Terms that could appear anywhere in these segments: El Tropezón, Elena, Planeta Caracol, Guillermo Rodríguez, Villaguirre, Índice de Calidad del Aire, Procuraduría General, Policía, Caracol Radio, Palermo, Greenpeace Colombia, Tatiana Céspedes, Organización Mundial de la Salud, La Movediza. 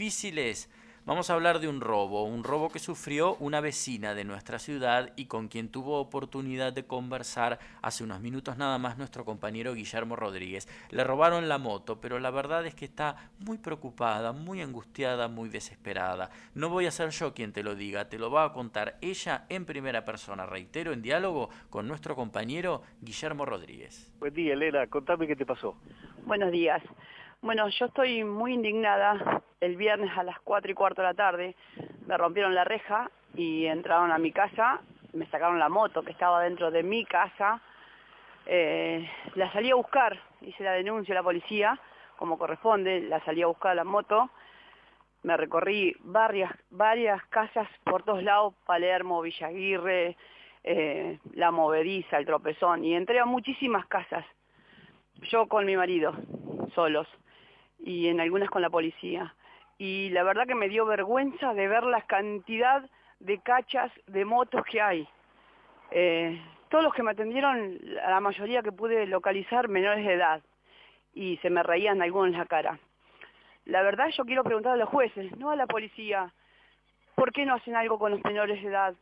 difíciles. Vamos a hablar de un robo que sufrió una vecina de nuestra ciudad y con quien tuvo oportunidad de conversar hace unos minutos nada más nuestro compañero Guillermo Rodríguez. Le robaron la moto, pero la verdad es que está muy preocupada, muy angustiada, muy desesperada. No voy a ser yo quien te lo diga, te lo va a contar ella en primera persona, reitero, en diálogo con nuestro compañero Guillermo Rodríguez. Buen día, Elena, contame qué te pasó. Buenos días. Bueno, yo estoy muy indignada. El viernes a las 4:15 de la tarde me rompieron la reja y entraron a mi casa, me sacaron la moto que estaba dentro de mi casa, la salí a buscar, hice la denuncia a la policía, como corresponde, la salí a buscar la moto, me recorrí varias casas por todos lados, Palermo, Villaguirre, La Movediza, El Tropezón, y entré a muchísimas casas, yo con mi marido, solos, y en algunas con la policía. Y la verdad que me dio vergüenza de ver la cantidad de cachas de motos que hay. Todos los que me atendieron, la mayoría que pude localizar, menores de edad. Y se me reían algunos en la cara. La verdad yo quiero preguntar a los jueces, no a la policía, ¿por qué no hacen algo con los menores de edad?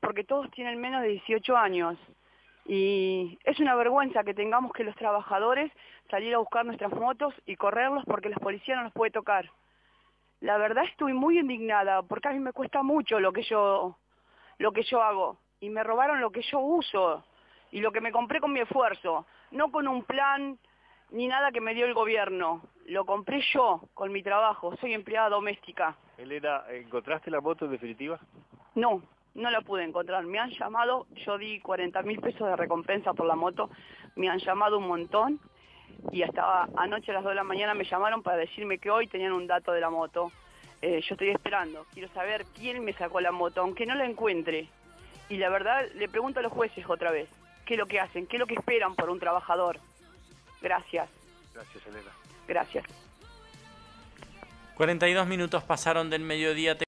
Porque todos tienen menos de 18 años. Y es una vergüenza que tengamos que los trabajadores salir a buscar nuestras motos y correrlos porque la policía no los puede tocar. La verdad estoy muy indignada porque a mí me cuesta mucho lo que yo hago. Y me robaron lo que yo uso y lo que me compré con mi esfuerzo. No con un plan ni nada que me dio el gobierno. Lo compré yo con mi trabajo. Soy empleada doméstica. Elena, ¿encontraste la moto en definitiva? No. No la pude encontrar, me han llamado, yo di 40.000 pesos de recompensa por la moto, me han llamado un montón y hasta anoche a las 2 de la mañana me llamaron para decirme que hoy tenían un dato de la moto. Yo estoy esperando, quiero saber quién me sacó la moto, aunque no la encuentre. Y la verdad le pregunto a los jueces otra vez, ¿qué es lo que hacen? ¿Qué es lo que esperan por un trabajador? Gracias. Gracias, Elena. Gracias. 42 minutos pasaron del mediodía.